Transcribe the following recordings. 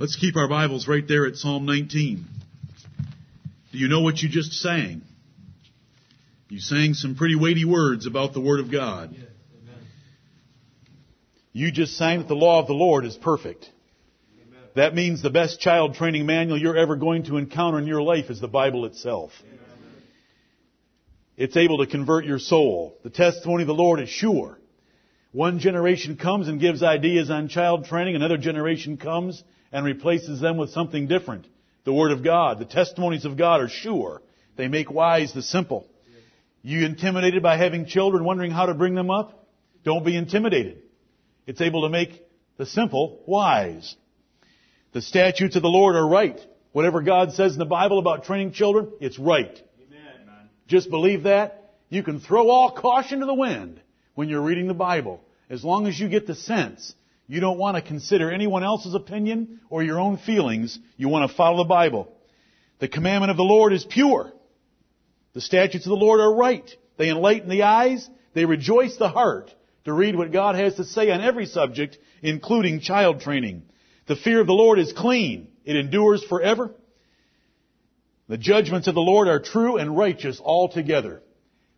Let's keep our Bibles right there at Psalm 19. Do you know what you just sang? You sang some pretty weighty words about the Word of God. Yes, amen. You just sang that the law of the Lord is perfect. Amen. That means the best child training manual you're ever going to encounter in your life is the Bible itself. Amen. It's able to convert your soul. The testimony of the Lord is sure. One generation comes and gives ideas on child training. Another generation comes and replaces them with something different. The Word of God. The testimonies of God are sure. They make wise the simple. You intimidated by having children, wondering how to bring them up? Don't be intimidated. It's able to make the simple wise. The statutes of the Lord are right. Whatever God says in the Bible about training children, it's right. Amen. Just believe that. You can throw all caution to the wind when you're reading the Bible. As long as you get the sense you don't want to consider anyone else's opinion or your own feelings, you want to follow the Bible. The commandment of the Lord is pure. The statutes of the Lord are right. They enlighten the eyes. They rejoice the heart to read what God has to say on every subject, including child training. The fear of the Lord is clean. It endures forever. The judgments of the Lord are true and righteous altogether.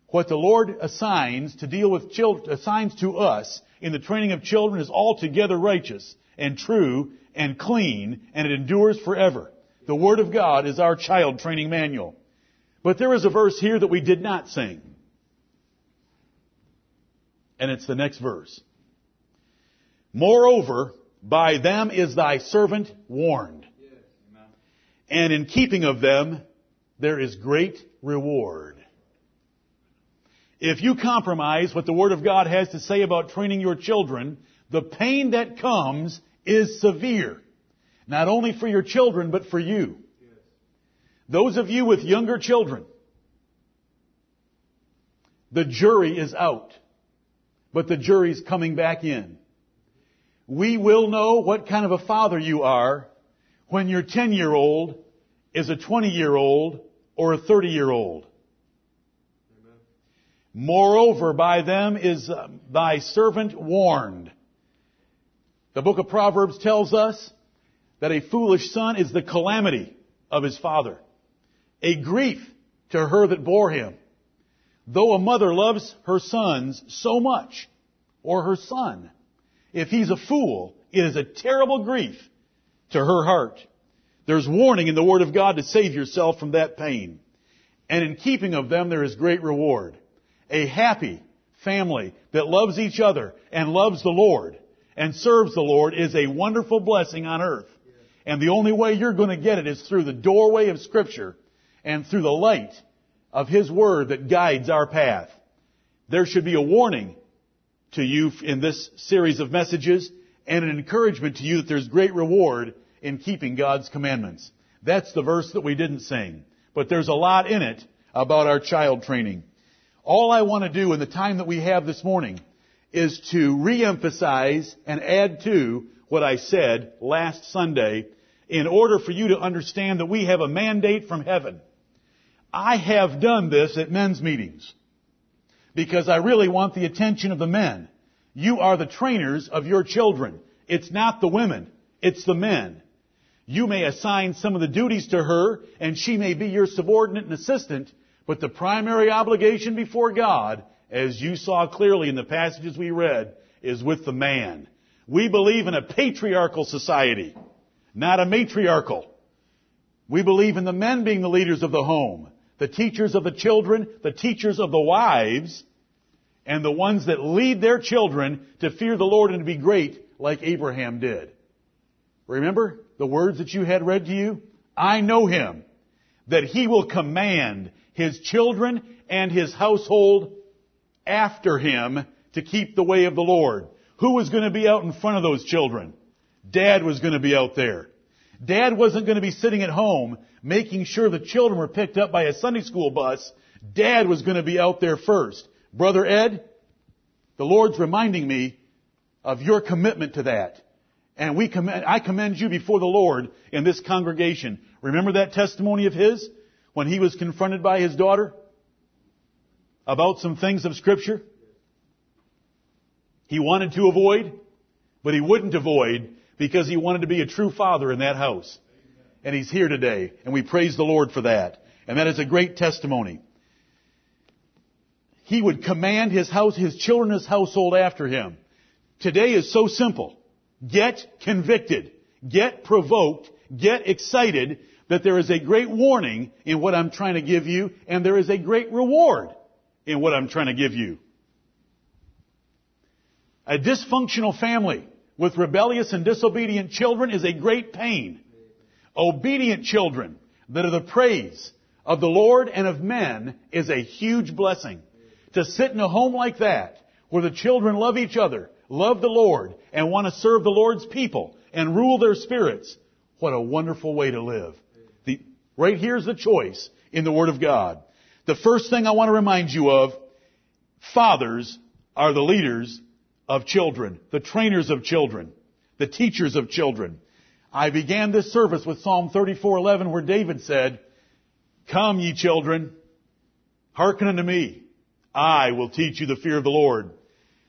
What the Lord assigns to deal with children, assigns to us in the training of children is altogether righteous and true and clean, and it endures forever. The Word of God is our child training manual. But there is a verse here that we did not sing. And it's the next verse. Moreover, by them is thy servant warned. And in keeping of them, there is great reward. If you compromise what the Word of God has to say about training your children, the pain that comes is severe. Not only for your children, but for you. Those of you with younger children, the jury is out, but the jury's coming back in. We will know what kind of a father you are when your 10-year-old is a 20-year-old or a 30-year-old. Amen. Moreover, by them is thy servant warned. The book of Proverbs tells us that a foolish son is the calamity of his father. A grief to her that bore him. Though a mother loves her sons so much, or her son, if he's a fool, it is a terrible grief to her heart. There's warning in the Word of God to save yourself from that pain. And in keeping of them, there is great reward. A happy family that loves each other and loves the Lord and serves the Lord is a wonderful blessing on earth. And the only way you're going to get it is through the doorway of Scripture and through the light of His Word that guides our path. There should be a warning to you in this series of messages and an encouragement to you that there's great reward in keeping God's commandments. That's the verse that we didn't sing, but there's a lot in it about our child training. All I want to do in the time that we have this morning is to reemphasize and add to what I said last Sunday in order for you to understand that we have a mandate from heaven. I have done this at men's meetings because I really want the attention of the men. You are the trainers of your children. It's not the women. It's the men. You may assign some of the duties to her and she may be your subordinate and assistant, but the primary obligation before God, as you saw clearly in the passages we read, is with the man. We believe in a patriarchal society, not a matriarchal. We believe in the men being the leaders of the home, the teachers of the children, the teachers of the wives, and the ones that lead their children to fear the Lord and to be great like Abraham did. Remember the words that you had read to you? I know him, that he will command his children and his household after him to keep the way of the Lord. Who was going to be out in front of those children? Dad was going to be out there. Dad wasn't going to be sitting at home making sure the children were picked up by a Sunday school bus. Dad was going to be out there first. Brother Ed, the Lord's reminding me of your commitment to that. And I commend you before the Lord in this congregation. Remember that testimony of his when he was confronted by his daughter about some things of Scripture? He wanted to avoid, but he wouldn't avoid because he wanted to be a true father in that house. And he's here today, and we praise the Lord for that. And that is a great testimony. He would command his house, his children, his household after him. Today is so simple. Get convicted. Get provoked. Get excited that there is a great warning in what I'm trying to give you, and there is a great reward in what I'm trying to give you. A dysfunctional family with rebellious and disobedient children is a great pain. Obedient children that are the praise of the Lord and of men is a huge blessing. To sit in a home like that, where the children love each other, love the Lord, and want to serve the Lord's people and rule their spirits, what a wonderful way to live. Right here is the choice in the Word of God. The first thing I want to remind you of, fathers are the leaders of children, the trainers of children, the teachers of children. I began this service with Psalm 34:11, where David said, "Come, ye children, hearken unto me. I will teach you the fear of the Lord."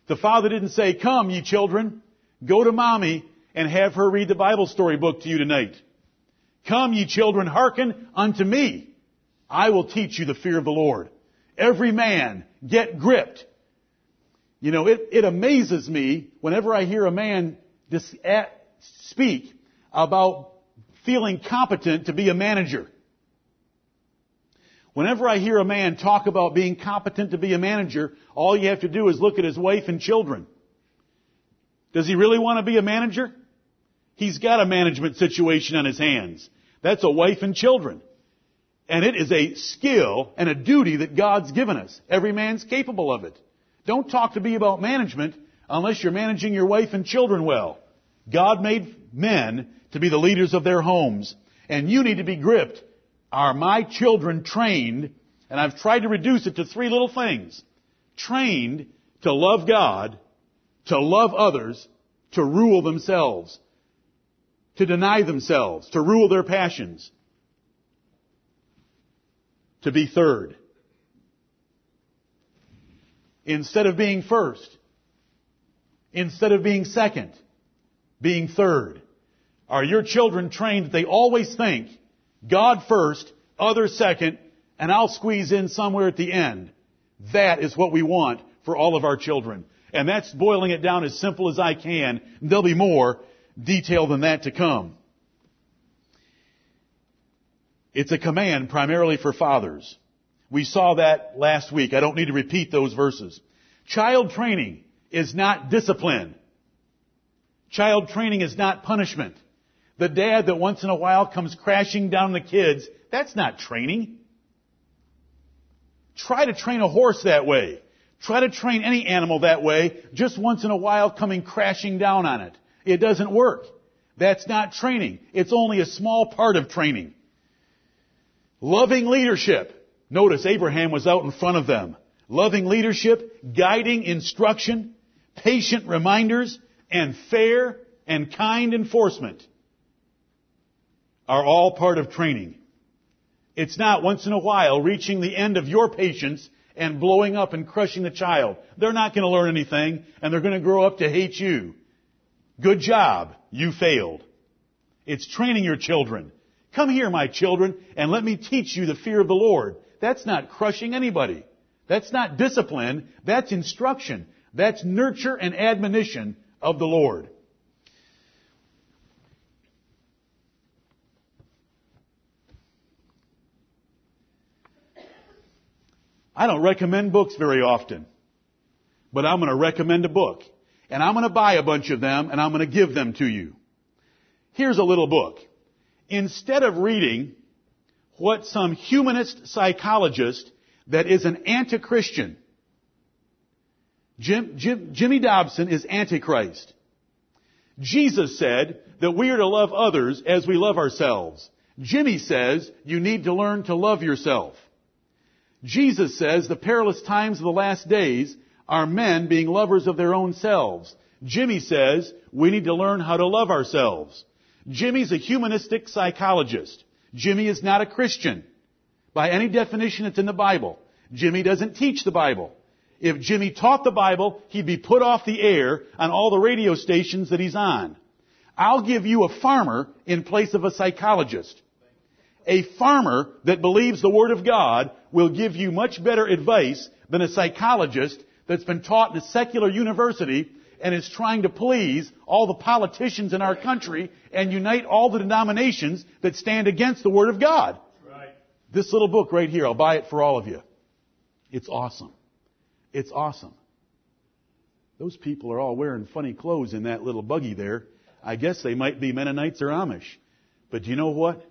The father didn't say, "Come, ye children, go to mommy and have her read the Bible storybook to you tonight. Come, ye children, hearken unto me. I will teach you the fear of the Lord." Every man, get gripped. You know, it amazes me whenever I hear a man speak about feeling competent to be a manager. Whenever I hear a man talk about being competent to be a manager, all you have to do is look at his wife and children. Does he really want to be a manager? He's got a management situation on his hands. That's a wife and children. And it is a skill and a duty that God's given us. Every man's capable of it. Don't talk to me about management unless you're managing your wife and children well. God made men to be the leaders of their homes. And you need to be gripped. Are my children trained? And I've tried to reduce it to three little things. Trained to love God, to love others, to rule themselves, to deny themselves, to rule their passions, to be third. Instead of being first, instead of being second, being third. Are your children trained that they always think God first, others second, and I'll squeeze in somewhere at the end? That is what we want for all of our children. And that's boiling it down as simple as I can. There'll be more detail than that to come. It's a command primarily for fathers. We saw that last week. I don't need to repeat those verses. Child training is not discipline. Child training is not punishment. The dad that once in a while comes crashing down the kids, that's not training. Try to train a horse that way. Try to train any animal that way, just once in a while coming crashing down on it. It doesn't work. That's not training. It's only a small part of training. Loving leadership. Notice Abraham was out in front of them. Loving leadership, guiding instruction, patient reminders, and fair and kind enforcement are all part of training. It's not once in a while reaching the end of your patience and blowing up and crushing the child. They're not going to learn anything, and they're going to grow up to hate you. Good job. You failed. It's training your children. Come here, my children, and let me teach you the fear of the Lord. That's not crushing anybody. That's not discipline. That's instruction. That's nurture and admonition of the Lord. I don't recommend books very often, but I'm going to recommend a book, and I'm going to buy a bunch of them, and I'm going to give them to you. Here's a little book. Instead of reading what some humanist psychologist that is an anti-Christian, Jimmy Dobson is Antichrist. Jesus said that we are to love others as we love ourselves. Jimmy says you need to learn to love yourself. Jesus says the perilous times of the last days are men being lovers of their own selves. Jimmy says we need to learn how to love ourselves. Jimmy's a humanistic psychologist. Jimmy is not a Christian. By any definition, it's in the Bible. Jimmy doesn't teach the Bible. If Jimmy taught the Bible, he'd be put off the air on all the radio stations that he's on. I'll give you a farmer in place of a psychologist. A farmer that believes the Word of God will give you much better advice than a psychologist that's been taught in a secular university and is trying to please all the politicians in our country and unite all the denominations that stand against the Word of God. Right. This little book right here, I'll buy it for all of you. It's awesome. It's awesome. Those people are all wearing funny clothes in that little buggy there. I guess they might be Mennonites or Amish. But do you know what?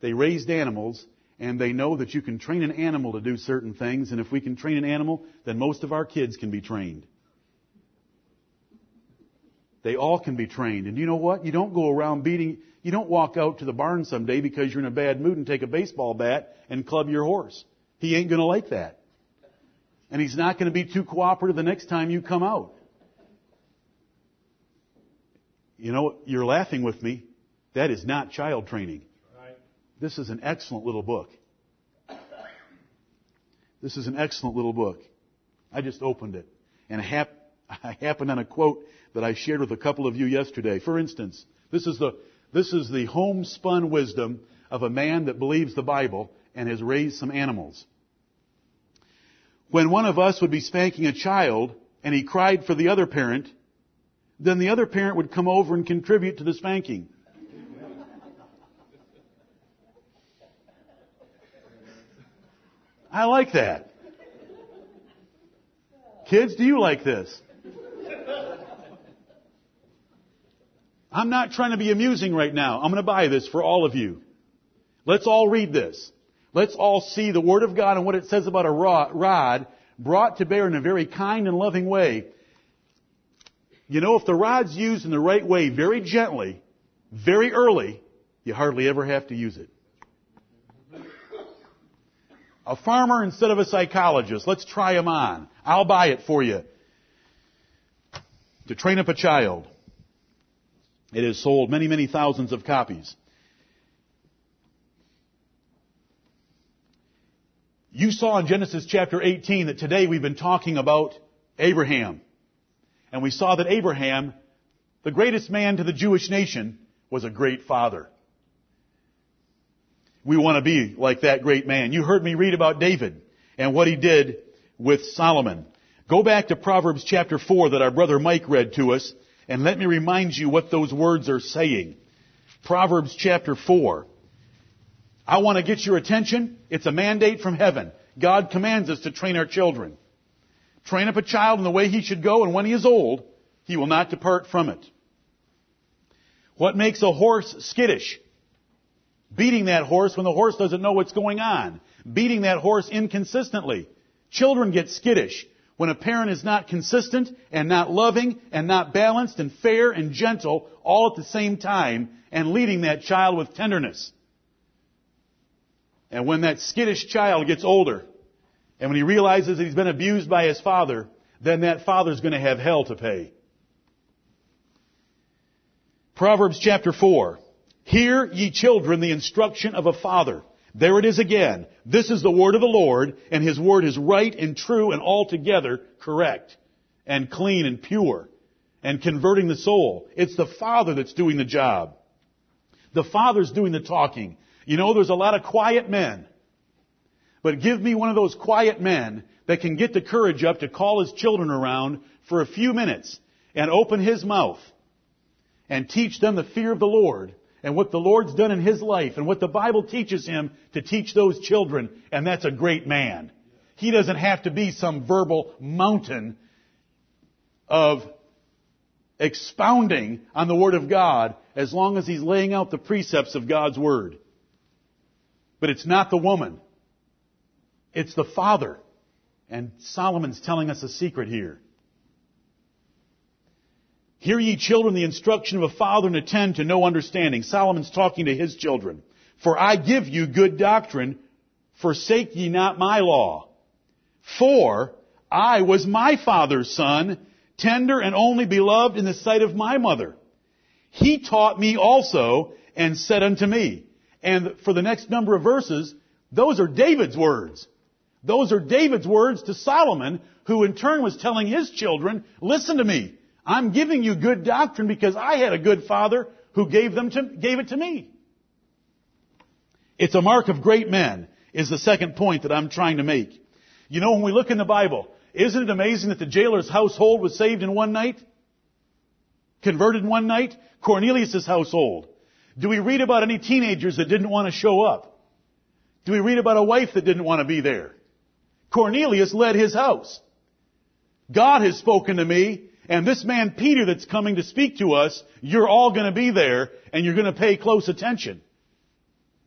They raised animals, and they know that you can train an animal to do certain things, and if we can train an animal, then most of our kids can be trained. They all can be trained. And you know what? You don't go around beating... You don't walk out to the barn someday because you're in a bad mood and take a baseball bat and club your horse. He ain't going to like that. And he's not going to be too cooperative the next time you come out. You know, you're laughing with me. That is not child training. Right. This is an excellent little book. This is an excellent little book. I just opened it. And I happened on a quote that I shared with a couple of you yesterday. For instance, this is the homespun wisdom of a man that believes the Bible and has raised some animals. When one of us would be spanking a child and he cried for the other parent, then the other parent would come over and contribute to the spanking. I like that. Kids, do you like this? I'm not trying to be amusing right now. I'm going to buy this for all of you. Let's all read this. Let's all see the Word of God and what it says about a rod brought to bear in a very kind and loving way. You know, if the rod's used in the right way, very gently, very early, you hardly ever have to use it. A farmer instead of a psychologist. Let's try him on. I'll buy it for you. To Train Up a Child. It has sold many, many thousands of copies. You saw in Genesis chapter 18 that today we've been talking about Abraham. And we saw that Abraham, the greatest man to the Jewish nation, was a great father. We want to be like that great man. You heard me read about David and what he did with Solomon. Go back to Proverbs chapter 4 that our brother Mike read to us, and let me remind you what those words are saying. Proverbs chapter 4. I want to get your attention. It's a mandate from heaven. God commands us to train our children. Train up a child in the way he should go, and when he is old, he will not depart from it. What makes a horse skittish? Beating that horse when the horse doesn't know what's going on. Beating that horse inconsistently. Children get skittish when a parent is not consistent and not loving and not balanced and fair and gentle all at the same time and leading that child with tenderness. And when that skittish child gets older, and when he realizes that he's been abused by his father, then that father's going to have hell to pay. Proverbs chapter 4. Hear, ye children, the instruction of a father. There it is again. This is the word of the Lord, and his word is right and true and altogether correct and clean and pure and converting the soul. It's the father that's doing the job. The father's doing the talking. You know, there's a lot of quiet men. But give me one of those quiet men that can get the courage up to call his children around for a few minutes and open his mouth and teach them the fear of the Lord and what the Lord's done in his life and what the Bible teaches him to teach those children. And that's a great man. He doesn't have to be some verbal mountain of expounding on the Word of God as long as he's laying out the precepts of God's Word. But it's not the woman. It's the father. And Solomon's telling us a secret here. Hear ye children the instruction of a father and attend to no understanding. Solomon's talking to his children. For I give you good doctrine. Forsake ye not my law. For I was my father's son, tender and only beloved in the sight of my mother. He taught me also and said unto me. And for the next number of verses, those are David's words. Those are David's words to Solomon, who in turn was telling his children, listen to me. I'm giving you good doctrine because I had a good father who gave it to me. It's a mark of great men is the second point that I'm trying to make. You know, when we look in the Bible, isn't it amazing that the jailer's household was saved in one night? Converted in one night? Cornelius' household. Do we read about any teenagers that didn't want to show up? Do we read about a wife that didn't want to be there? Cornelius led his house. God has spoken to me, and this man Peter that's coming to speak to us, you're all going to be there, and you're going to pay close attention.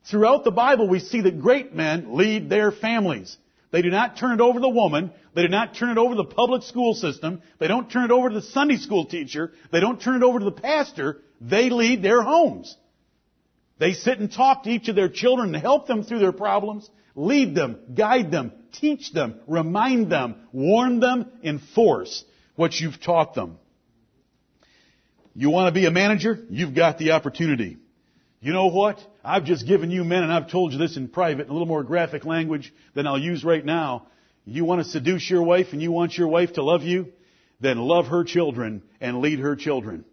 Throughout the Bible, we see that great men lead their families. They do not turn it over to the woman. They do not turn it over to the public school system. They don't turn it over to the Sunday school teacher. They don't turn it over to the pastor. They lead their homes. They sit and talk to each of their children and help them through their problems, lead them, guide them, teach them, remind them, warn them, enforce what you've taught them. You want to be a manager? You've got the opportunity. You know what? I've just given you men, and I've told you this in private, in a little more graphic language than I'll use right now. You want to seduce your wife and you want your wife to love you? Then love her children and lead her children.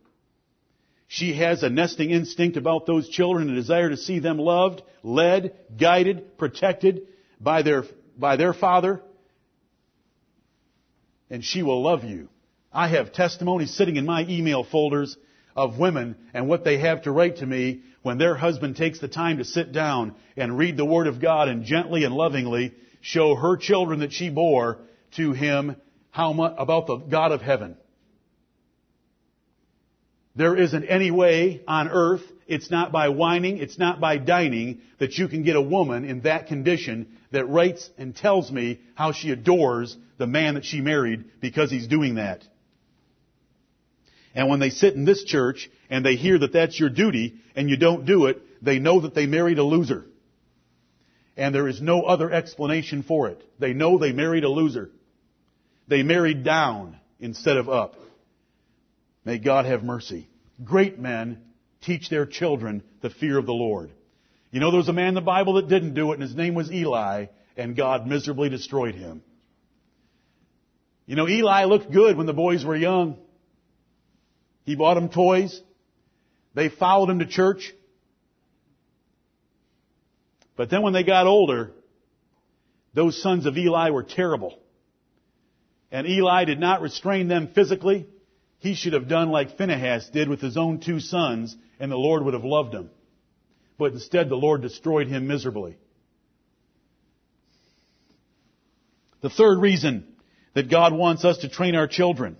She has a nesting instinct about those children, a desire to see them loved, led, guided, protected by their father. And she will love you. I have testimonies sitting in my email folders of women and what they have to write to me when their husband takes the time to sit down and read the Word of God and gently and lovingly show her children that she bore to him how much about the God of heaven. There isn't any way on earth, it's not by whining, it's not by dining, that you can get a woman in that condition that writes and tells me how she adores the man that she married because he's doing that. And when they sit in this church and they hear that that's your duty and you don't do it, they know that they married a loser. And there is no other explanation for it. They know they married a loser. They married down instead of up. May God have mercy. Great men teach their children the fear of the Lord. You know, there was a man in the Bible that didn't do it, and his name was Eli, and God miserably destroyed him. You know, Eli looked good when the boys were young. He bought them toys. They followed him to church. But then when they got older, those sons of Eli were terrible. And Eli did not restrain them physically. He should have done like Phinehas did with his own two sons, and the Lord would have loved him. But instead, the Lord destroyed him miserably. The third reason that God wants us to train our children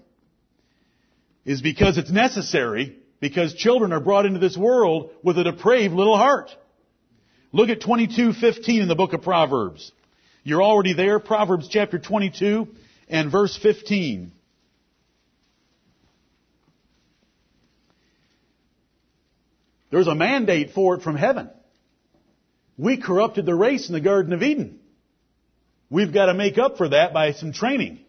is because it's necessary, because children are brought into this world with a depraved little heart. Look at 22:15 in the book of Proverbs. You're already there. Proverbs chapter 22 and verse 15. There's a mandate for it from heaven. We corrupted the race in the Garden of Eden. We've got to make up for that by some training.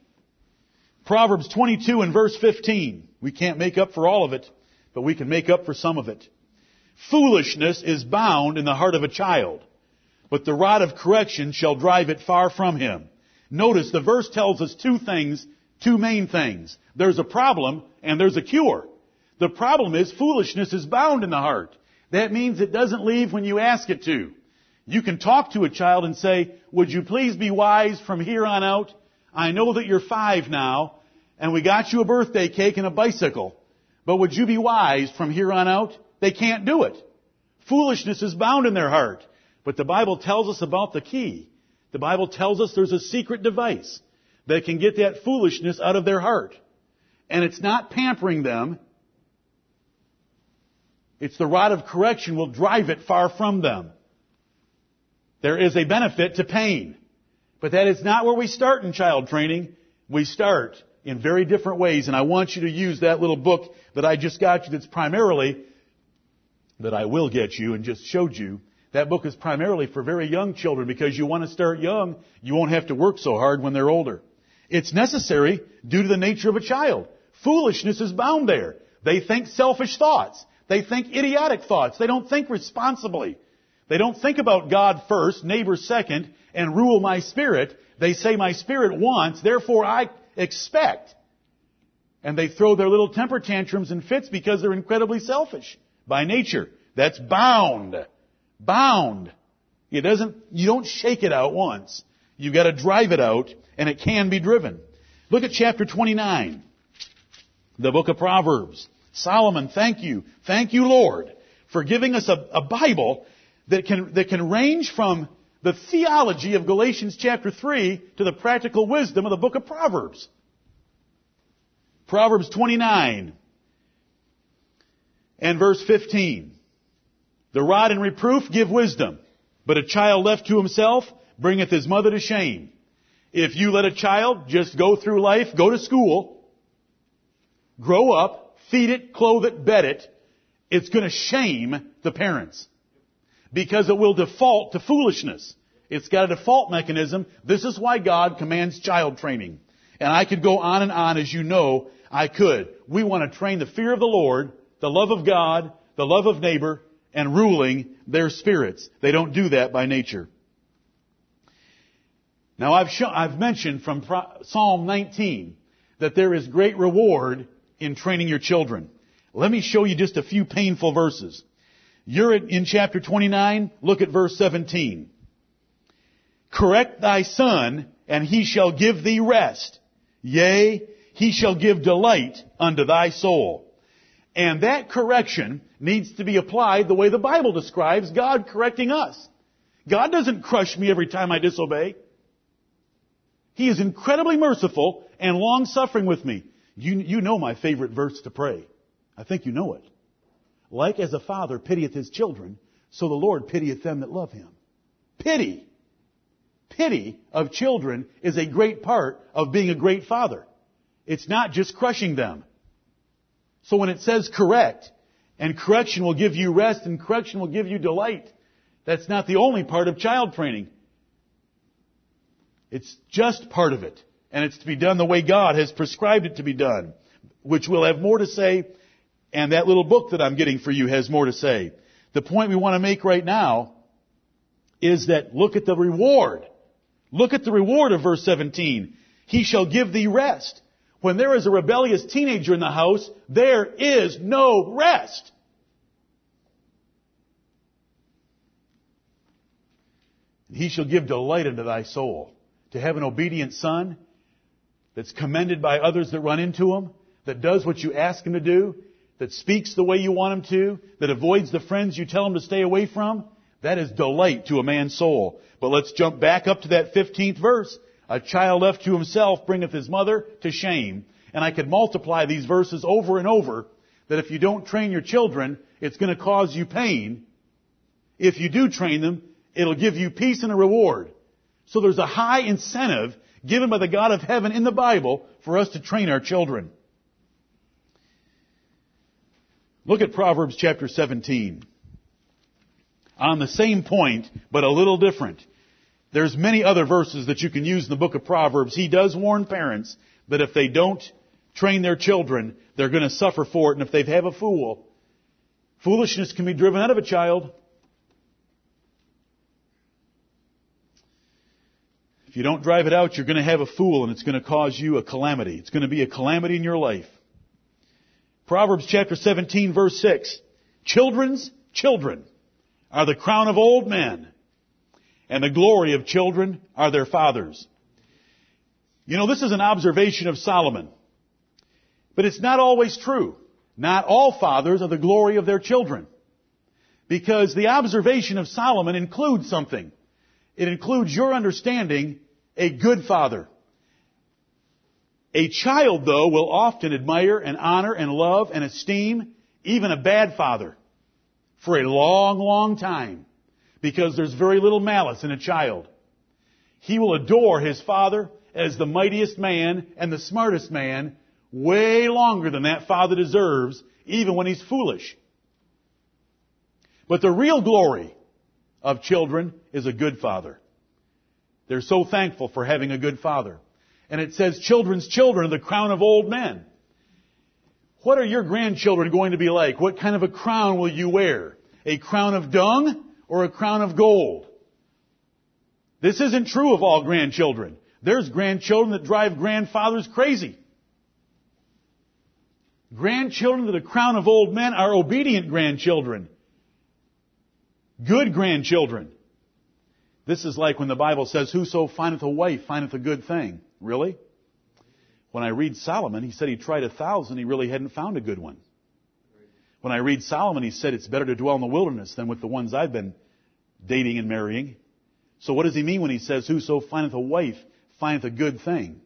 Proverbs 22 and verse 15. We can't make up for all of it, but we can make up for some of it. Foolishness is bound in the heart of a child, but the rod of correction shall drive it far from him. Notice the verse tells us two things, two main things. There's a problem and there's a cure. The problem is foolishness is bound in the heart. That means it doesn't leave when you ask it to. You can talk to a child and say, would you please be wise from here on out? I know that you're 5 now, and we got you a birthday cake and a bicycle, but would you be wise from here on out? They can't do it. Foolishness is bound in their heart. But the Bible tells us about the key. The Bible tells us there's a secret device that can get that foolishness out of their heart. And it's not pampering them. It's the rod of correction will drive it far from them. There is a benefit to pain. But that is not where we start in child training. We start in very different ways. And I want you to use that little book that I just got you that's primarily, that I will get you and just showed you. That book is primarily for very young children because you want to start young. You won't have to work so hard when they're older. It's necessary due to the nature of a child. Foolishness is bound there. They think selfish thoughts. They think idiotic thoughts. They don't think responsibly. They don't think about God first, neighbor second, and rule my spirit. They say my spirit wants, therefore I expect. and they throw their little temper tantrums and fits because they're incredibly selfish by nature. That's bound. Bound. It doesn't, you don't shake it out once. You've got to drive it out, and it can be driven. Look at chapter 29, the book of Proverbs. Solomon, thank you. Thank you, Lord, for giving us a Bible that can range from the theology of Galatians chapter 3 to the practical wisdom of the book of Proverbs. Proverbs 29 and verse 15. The rod and reproof give wisdom, but a child left to himself bringeth his mother to shame. If you let a child just go through life, go to school, grow up, feed it, clothe it, bed it, it's going to shame the parents. Because it will default to foolishness. It's got a default mechanism. This is why God commands child training. And I could go on and on, as you know I could. We want to train the fear of the Lord, the love of God, the love of neighbor, and ruling their spirits. They don't do that by nature. Now I've mentioned from Psalm 19 that there is great reward in training your children. Let me show you just a few painful verses. You're in chapter 29, look at verse 17. Correct thy son, and he shall give thee rest. Yea, he shall give delight unto thy soul. And that correction needs to be applied the way the Bible describes God correcting us. God doesn't crush me every time I disobey. He is incredibly merciful and long-suffering with me. You know my favorite verse to pray. I think you know it. Like as a father pitieth his children, so the Lord pitieth them that love him. Pity. Pity of children is a great part of being a great father. It's not just crushing them. So when it says correct, and correction will give you rest, and correction will give you delight, that's not the only part of child training. It's just part of it. And it's to be done the way God has prescribed it to be done, which we'll have more to say. And that little book that I'm getting for you has more to say. The point we want to make right now is that look at the reward. Look at the reward of verse 17. He shall give thee rest. When there is a rebellious teenager in the house, there is no rest. He shall give delight unto thy soul. To have an obedient son that's commended by others that run into him, that does what you ask him to do, that speaks the way you want him to, that avoids the friends you tell him to stay away from, that is delight to a man's soul. But let's jump back up to that 15th verse. A child left to himself bringeth his mother to shame. And I could multiply these verses over and over, that if you don't train your children, it's going to cause you pain. If you do train them, it'll give you peace and a reward. So there's a high incentive given by the God of heaven in the Bible for us to train our children. Look at Proverbs chapter 17. On the same point, but a little different. There's many other verses that you can use in the book of Proverbs. He does warn parents that if they don't train their children, they're going to suffer for it. And if they have a fool, foolishness can be driven out of a child. If you don't drive it out, you're going to have a fool, and it's going to cause you a calamity. It's going to be a calamity in your life. Proverbs chapter 17, verse 6. Children's children are the crown of old men, and the glory of children are their fathers. You know, this is an observation of Solomon, but it's not always true. Not all fathers are the glory of their children, because the observation of Solomon includes something. It includes your understanding a good father. A child, though, will often admire and honor and love and esteem even a bad father for a long, long time, because there's very little malice in a child. He will adore his father as the mightiest man and the smartest man way longer than that father deserves, even when he's foolish. But the real glory of children is a good father. They're so thankful for having a good father. And it says, children's children are the crown of old men. What are your grandchildren going to be like? What kind of a crown will you wear? A crown of dung or a crown of gold? This isn't true of all grandchildren. There's grandchildren that drive grandfathers crazy. Grandchildren to the crown of old men are obedient grandchildren. Good grandchildren. This is like when the Bible says, whoso findeth a wife findeth a good thing. Really? When I read Solomon, he said he tried 1,000. He really hadn't found a good one. When I read Solomon, he said it's better to dwell in the wilderness than with the ones I've been dating and marrying. So what does he mean when he says, whoso findeth a wife findeth a good thing?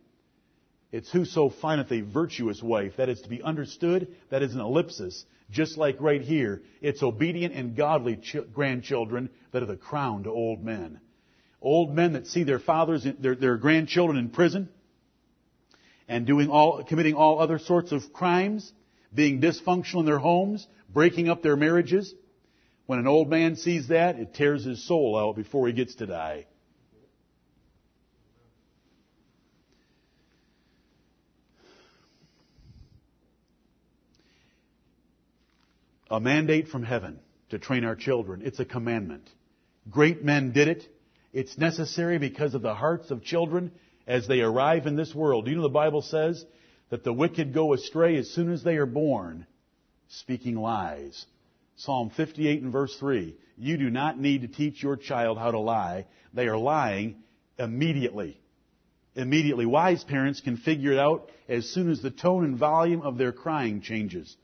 It's whoso findeth a virtuous wife. That is to be understood. That is an ellipsis. Just like right here, it's obedient and godly grandchildren that are the crown to old men. Old men that see their fathers, their grandchildren in prison and committing all other sorts of crimes, being dysfunctional in their homes, breaking up their marriages. When an old man sees that, it tears his soul out before he gets to die. A mandate from heaven to train our children. It's a commandment. Great men did it. It's necessary because of the hearts of children as they arrive in this world. Do you know the Bible says that the wicked go astray as soon as they are born, speaking lies? Psalm 58 and verse 3. You do not need to teach your child how to lie. They are lying immediately. Immediately. Wise parents can figure it out as soon as the tone and volume of their crying changes.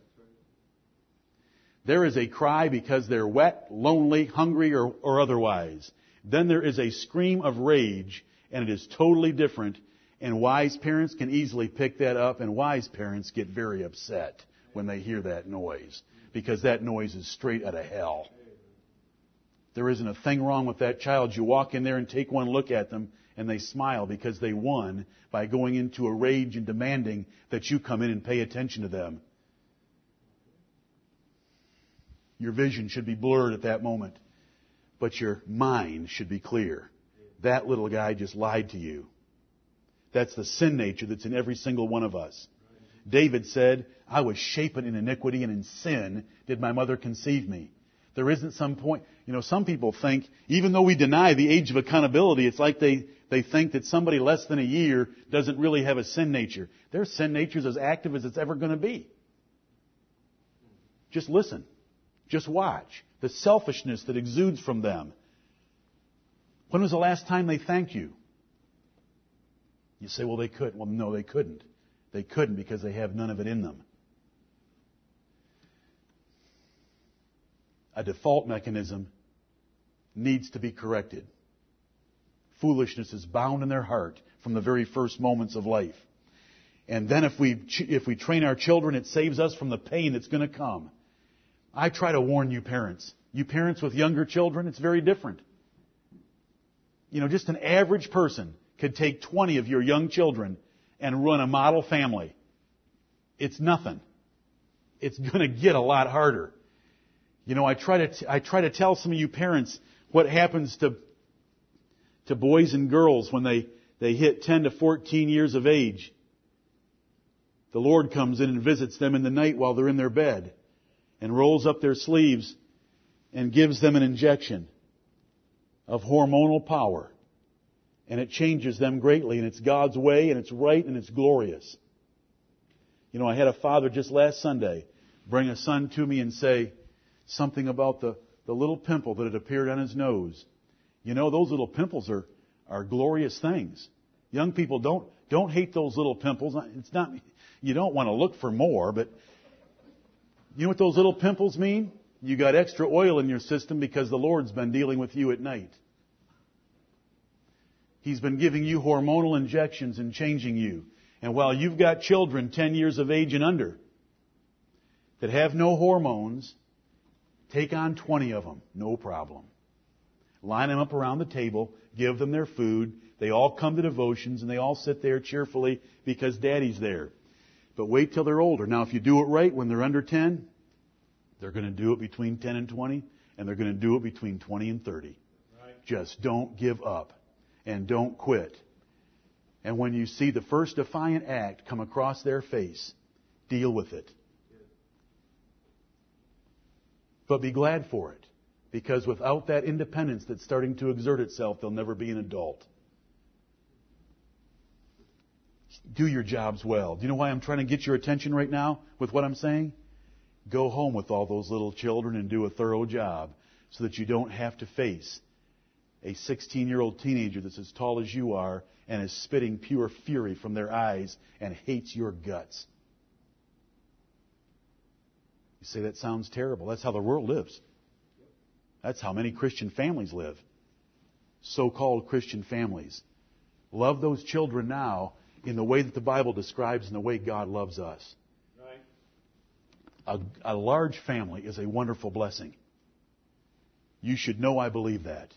There is a cry because they're wet, lonely, hungry, or otherwise. Then there is a scream of rage, and it is totally different. And wise parents can easily pick that up, and wise parents get very upset when they hear that noise, because that noise is straight out of hell. There isn't a thing wrong with that child. You walk in there and take one look at them, and they smile because they won by going into a rage and demanding that you come in and pay attention to them. Your vision should be blurred at that moment, but your mind should be clear. That little guy just lied to you. That's the sin nature that's in every single one of us. David said, I was shapen in iniquity and in sin did my mother conceive me. There isn't some point. You know, some people think, even though we deny the age of accountability, it's like they think that somebody less than a year doesn't really have a sin nature. Their sin nature is as active as it's ever going to be. Just listen. Just watch the selfishness that exudes from them. When was the last time they thanked you? You say, well, they couldn't. Well, no, they couldn't. They couldn't because they have none of it in them. A default mechanism needs to be corrected. Foolishness is bound in their heart from the very first moments of life. And then if we train our children, it saves us from the pain that's going to come. I try to warn you parents. You parents with younger children, it's very different. You know, just an average person could take 20 of your young children and run a model family. It's nothing. It's going to get a lot harder. You know, I try to tell some of you parents what happens to boys and girls when they hit 10 to 14 years of age. The Lord comes in and visits them in the night while they're in their bed, and rolls up their sleeves and gives them an injection of hormonal power. And it changes them greatly. And it's God's way, and it's right, and it's glorious. You know, I had a father just last Sunday bring a son to me and say something about the little pimple that had appeared on his nose. You know, those little pimples are glorious things. Young people, don't hate those little pimples. It's not, you don't want to look for more, but you know what those little pimples mean? You got extra oil in your system because the Lord's been dealing with you at night. He's been giving you hormonal injections and changing you. And while you've got children 10 years of age and under that have no hormones, take on 20 of them, no problem. Line them up around the table, give them their food. They all come to devotions and they all sit there cheerfully because Daddy's there. But wait till they're older. Now, if you do it right when they're under 10, they're going to do it between 10 and 20, and they're going to do it between 20 and 30. Right. Just don't give up and don't quit. And when you see the first defiant act come across their face, deal with it. But be glad for it, because without that independence that's starting to exert itself, they'll never be an adult. Do your jobs well. Do you know why I'm trying to get your attention right now with what I'm saying? Go home with all those little children and do a thorough job so that you don't have to face a 16-year-old teenager that's as tall as you are and is spitting pure fury from their eyes and hates your guts. You say, that sounds terrible. That's how the world lives. That's how many Christian families live. So-called Christian families. Love those children now in the way that the Bible describes and the way God loves us. Right. A large family is a wonderful blessing. You should know I believe that.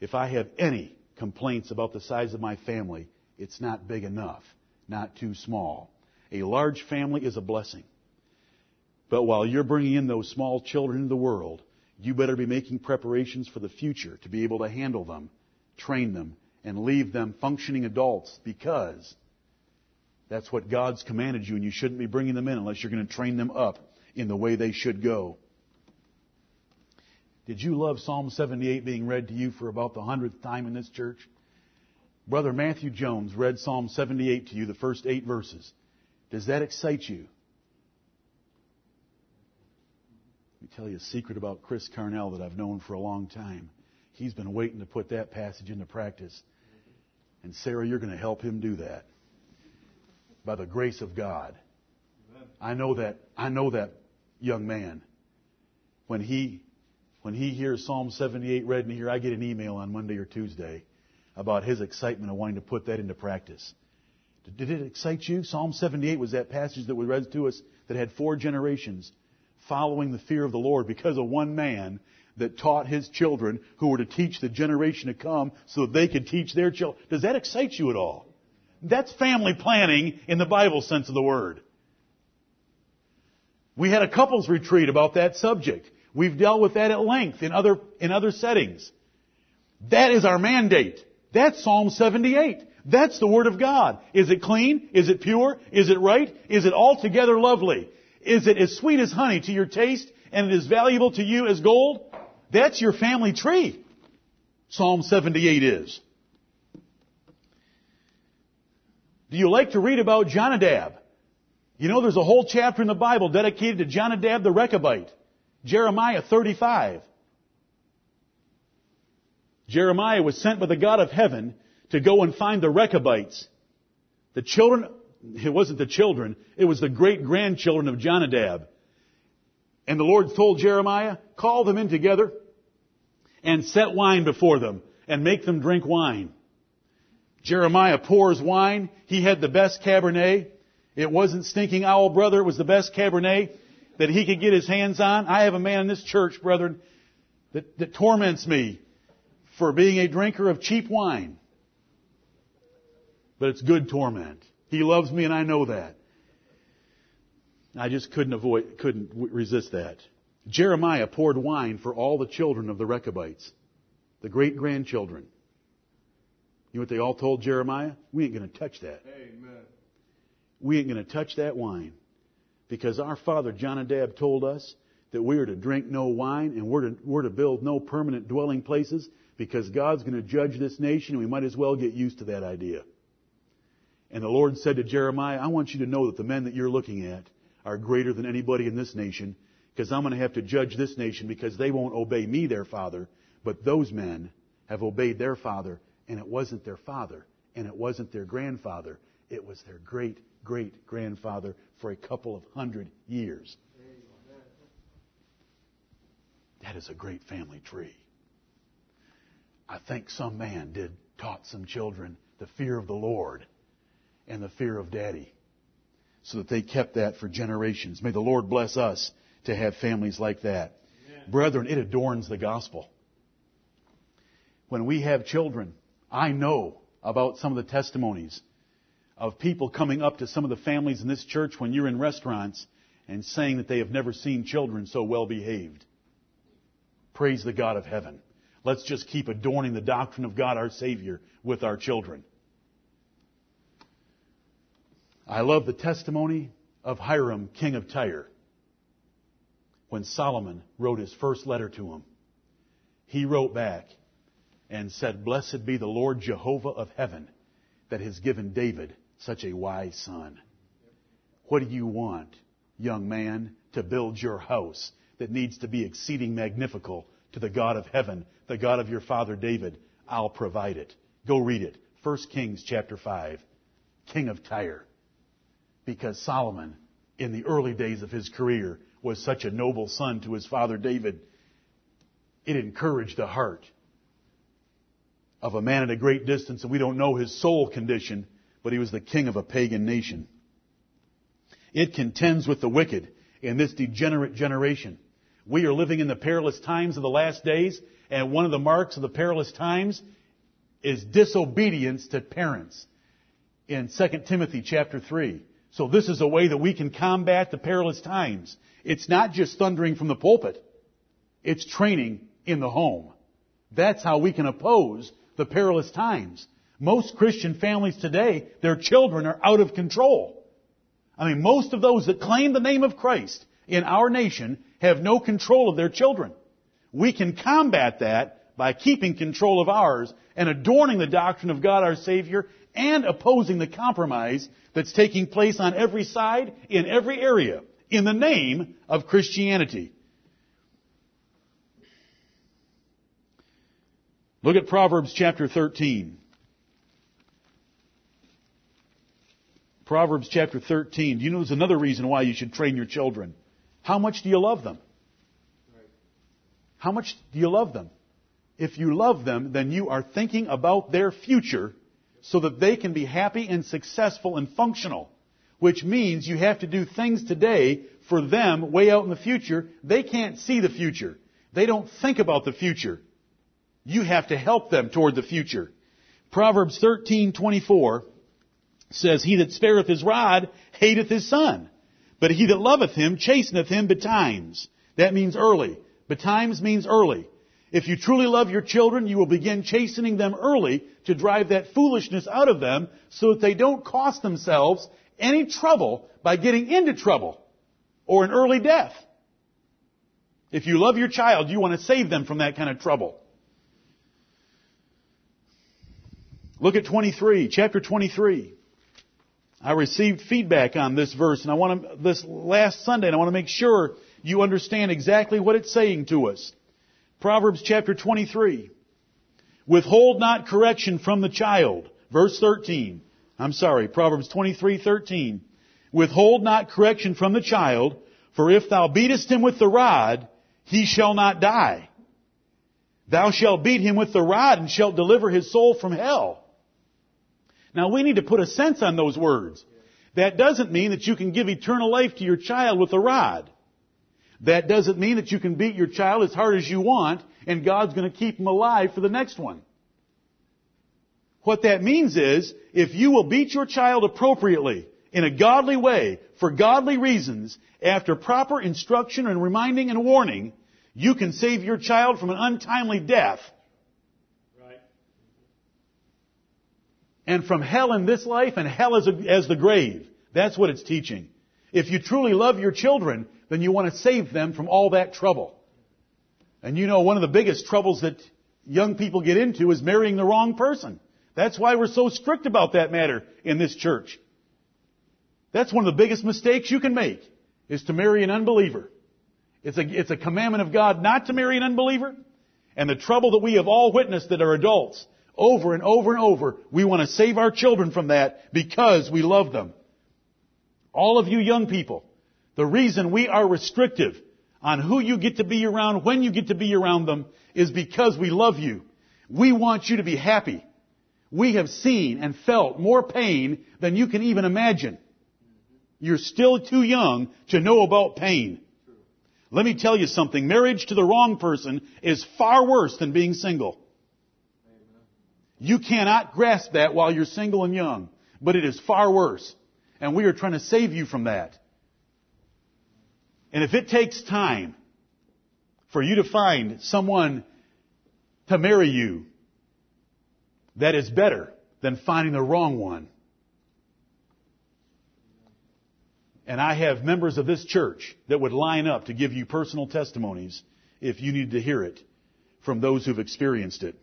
If I have any complaints about the size of my family, it's not big enough, not too small. A large family is a blessing. But while you're bringing in those small children into the world, you better be making preparations for the future to be able to handle them, train them, and leave them functioning adults, because that's what God's commanded you, and you shouldn't be bringing them in unless you're going to train them up in the way they should go. Did you love Psalm 78 being read to you for about the 100th time in this church? Brother Matthew Jones read Psalm 78 to you, the first 8 verses. Does that excite you? Let me tell you a secret about Chris Carnell that I've known for a long time. He's been waiting to put that passage into practice. And Sarah, you're going to help him do that by the grace of God. Amen. I know that young man. When he hears Psalm 78 read in here, I get an email on Monday or Tuesday about his excitement of wanting to put that into practice. Did it excite you? Psalm 78 was that passage that was read to us that had 4 generations following the fear of the Lord because of one man that taught his children who were to teach the generation to come so they could teach their children. Does that excite you at all? That's family planning in the Bible sense of the word. We had a couples retreat about that subject. We've dealt with that at length in other settings. That is our mandate. That's Psalm 78. That's the Word of God. Is it clean? Is it pure? Is it right? Is it altogether lovely? Is it as sweet as honey to your taste and it is valuable to you as gold? That's your family tree. Psalm 78 is. Do you like to read about Jonadab? You know, there's a whole chapter in the Bible dedicated to Jonadab the Rechabite. Jeremiah 35. Jeremiah was sent by the God of heaven to go and find the Rechabites. It was the great-grandchildren of Jonadab. And the Lord told Jeremiah, call them in together and set wine before them and make them drink wine. Jeremiah pours wine. He had the best Cabernet. It wasn't Stinking Owl, brother. It was the best Cabernet that he could get his hands on. I have a man in this church, brethren, that torments me for being a drinker of cheap wine. But it's good torment. He loves me and I know that. I just couldn't resist that. Jeremiah poured wine for all the children of the Rechabites, the great-grandchildren. You know what they all told Jeremiah? We ain't going to touch that. Amen. We ain't going to touch that wine. Because our father Jonadab told us that we are to drink no wine and we're to build no permanent dwelling places because God's going to judge this nation and we might as well get used to that idea. And the Lord said to Jeremiah, I want you to know that the men that you're looking at are greater than anybody in this nation, because I'm going to have to judge this nation because they won't obey me, their father, but those men have obeyed their father, and it wasn't their father, and it wasn't their grandfather. It was their great-great-grandfather for a couple of 100 years. That is a great family tree. I think some man taught some children the fear of the Lord and the fear of Daddy, so that they kept that for generations. May the Lord bless us to have families like that. Amen. Brethren, it adorns the gospel. When we have children, I know about some of the testimonies of people coming up to some of the families in this church when you're in restaurants and saying that they have never seen children so well behaved. Praise the God of heaven. Let's just keep adorning the doctrine of God our Savior with our children. I love the testimony of Hiram, king of Tyre, when Solomon wrote his first letter to him. He wrote back and said, Blessed be the Lord Jehovah of heaven, that has given David such a wise son. What do you want, young man, to build your house that needs to be exceeding magnifical to the God of heaven, the God of your father David? I'll provide it. Go read it. 1 Kings chapter 5, King of Tyre. Because Solomon, in the early days of his career, was such a noble son to his father David, it encouraged the heart of a man at a great distance, and we don't know his soul condition, but he was the king of a pagan nation. It contends with the wicked in this degenerate generation. We are living in the perilous times of the last days, and one of the marks of the perilous times is disobedience to parents in 2 Timothy chapter 3. So this is a way that we can combat the perilous times. It's not just thundering from the pulpit. It's training in the home. That's how we can oppose the perilous times. Most Christian families today, their children are out of control. I mean, most of those that claim the name of Christ in our nation have no control of their children. We can combat that by keeping control of ours and adorning the doctrine of God our Savior and opposing the compromise that's taking place on every side, in every area, in the name of Christianity. Look at Proverbs chapter 13. Proverbs chapter 13. Do you know there's another reason why you should train your children? How much do you love them? How much do you love them? If you love them, then you are thinking about their future so that they can be happy and successful and functional, which means you have to do things today for them way out in the future. They can't see the future. They don't think about the future. You have to help them toward the future. Proverbs 13:24 says, "He that spareth his rod hateth his son, but he that loveth him chasteneth him betimes." That means early. Betimes means early. If you truly love your children, you will begin chastening them early to drive that foolishness out of them so that they don't cost themselves any trouble by getting into trouble or an early death. If you love your child, you want to save them from that kind of trouble. Look at chapter 23. I received feedback on this verse, and I want to, this last Sunday, and I want to make sure you understand exactly what it's saying to us. Proverbs chapter 23. Withhold not correction from the child. Verse 13. Proverbs 23:13. Withhold not correction from the child, for if thou beatest him with the rod, he shall not die. Thou shalt beat him with the rod and shalt deliver his soul from hell. Now we need to put a sense on those words. That doesn't mean that you can give eternal life to your child with a rod. That doesn't mean that you can beat your child as hard as you want and God's going to keep him alive for the next one. What that means is, if you will beat your child appropriately, in a godly way, for godly reasons, after proper instruction and reminding and warning, you can save your child from an untimely death. Right. And from hell in this life and hell as the grave. That's what it's teaching. If you truly love your children, then you want to save them from all that trouble. And you know, one of the biggest troubles that young people get into is marrying the wrong person. That's why we're so strict about that matter in this church. That's one of the biggest mistakes you can make, is to marry an unbeliever. It's a commandment of God not to marry an unbeliever. And the trouble that we have all witnessed that are adults, over and over and over, we want to save our children from that because we love them. All of you young people, the reason we are restrictive on who you get to be around, when you get to be around them, is because we love you. We want you to be happy. We have seen and felt more pain than you can even imagine. You're still too young to know about pain. Let me tell you something. Marriage to the wrong person is far worse than being single. You cannot grasp that while you're single and young, but it is far worse. And we are trying to save you from that. And if it takes time for you to find someone to marry you, that is better than finding the wrong one. And I have members of this church that would line up to give you personal testimonies if you need to hear it from those who've experienced it.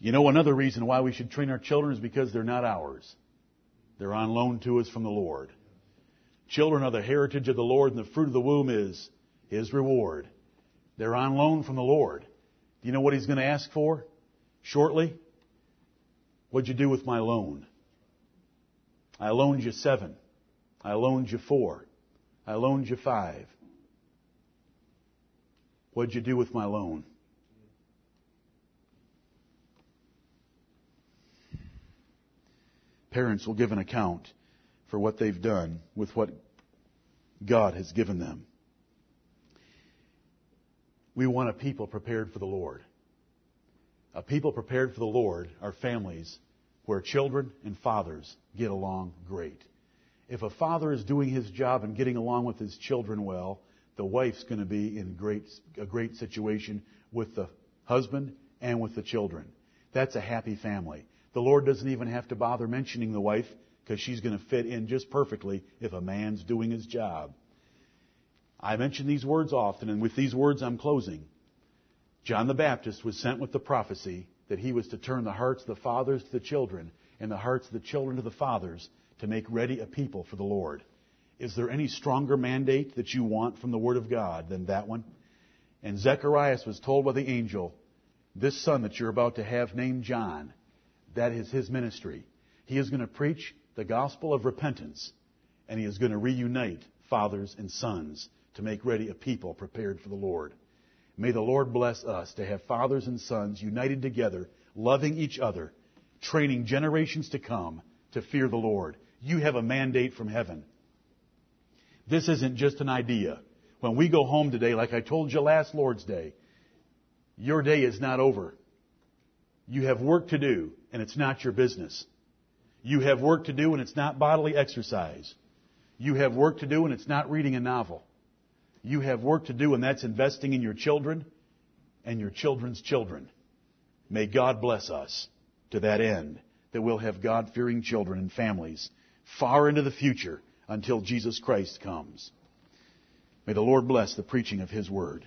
You know, another reason why we should train our children is because they're not ours. They're on loan to us from the Lord. Children are the heritage of the Lord, and the fruit of the womb is His reward. They're on loan from the Lord. Do you know what He's going to ask for shortly? What'd you do with my loan? I loaned you 7. I loaned you 4. I loaned you 5. What'd you do with my loan? Parents will give an account for what they've done with what God has given them. We want a people prepared for the Lord. A people prepared for the Lord are families where children and fathers get along great. If a father is doing his job and getting along with his children well, the wife's going to be in a great situation with the husband and with the children. That's a happy family. The Lord doesn't even have to bother mentioning the wife because she's going to fit in just perfectly if a man's doing his job. I mention these words often, and with these words I'm closing. John the Baptist was sent with the prophecy that he was to turn the hearts of the fathers to the children and the hearts of the children to the fathers to make ready a people for the Lord. Is there any stronger mandate that you want from the Word of God than that one? And Zechariah was told by the angel, this son that you're about to have named John, that is his ministry. He is going to preach the gospel of repentance, and he is going to reunite fathers and sons to make ready a people prepared for the Lord. May the Lord bless us to have fathers and sons united together, loving each other, training generations to come to fear the Lord. You have a mandate from heaven. This isn't just an idea. When we go home today, like I told you last Lord's Day, your day is not over. You have work to do, and it's not your business. You have work to do, and it's not bodily exercise. You have work to do, and it's not reading a novel. You have work to do, and that's investing in your children and your children's children. May God bless us to that end, that we'll have God-fearing children and families far into the future until Jesus Christ comes. May the Lord bless the preaching of His Word.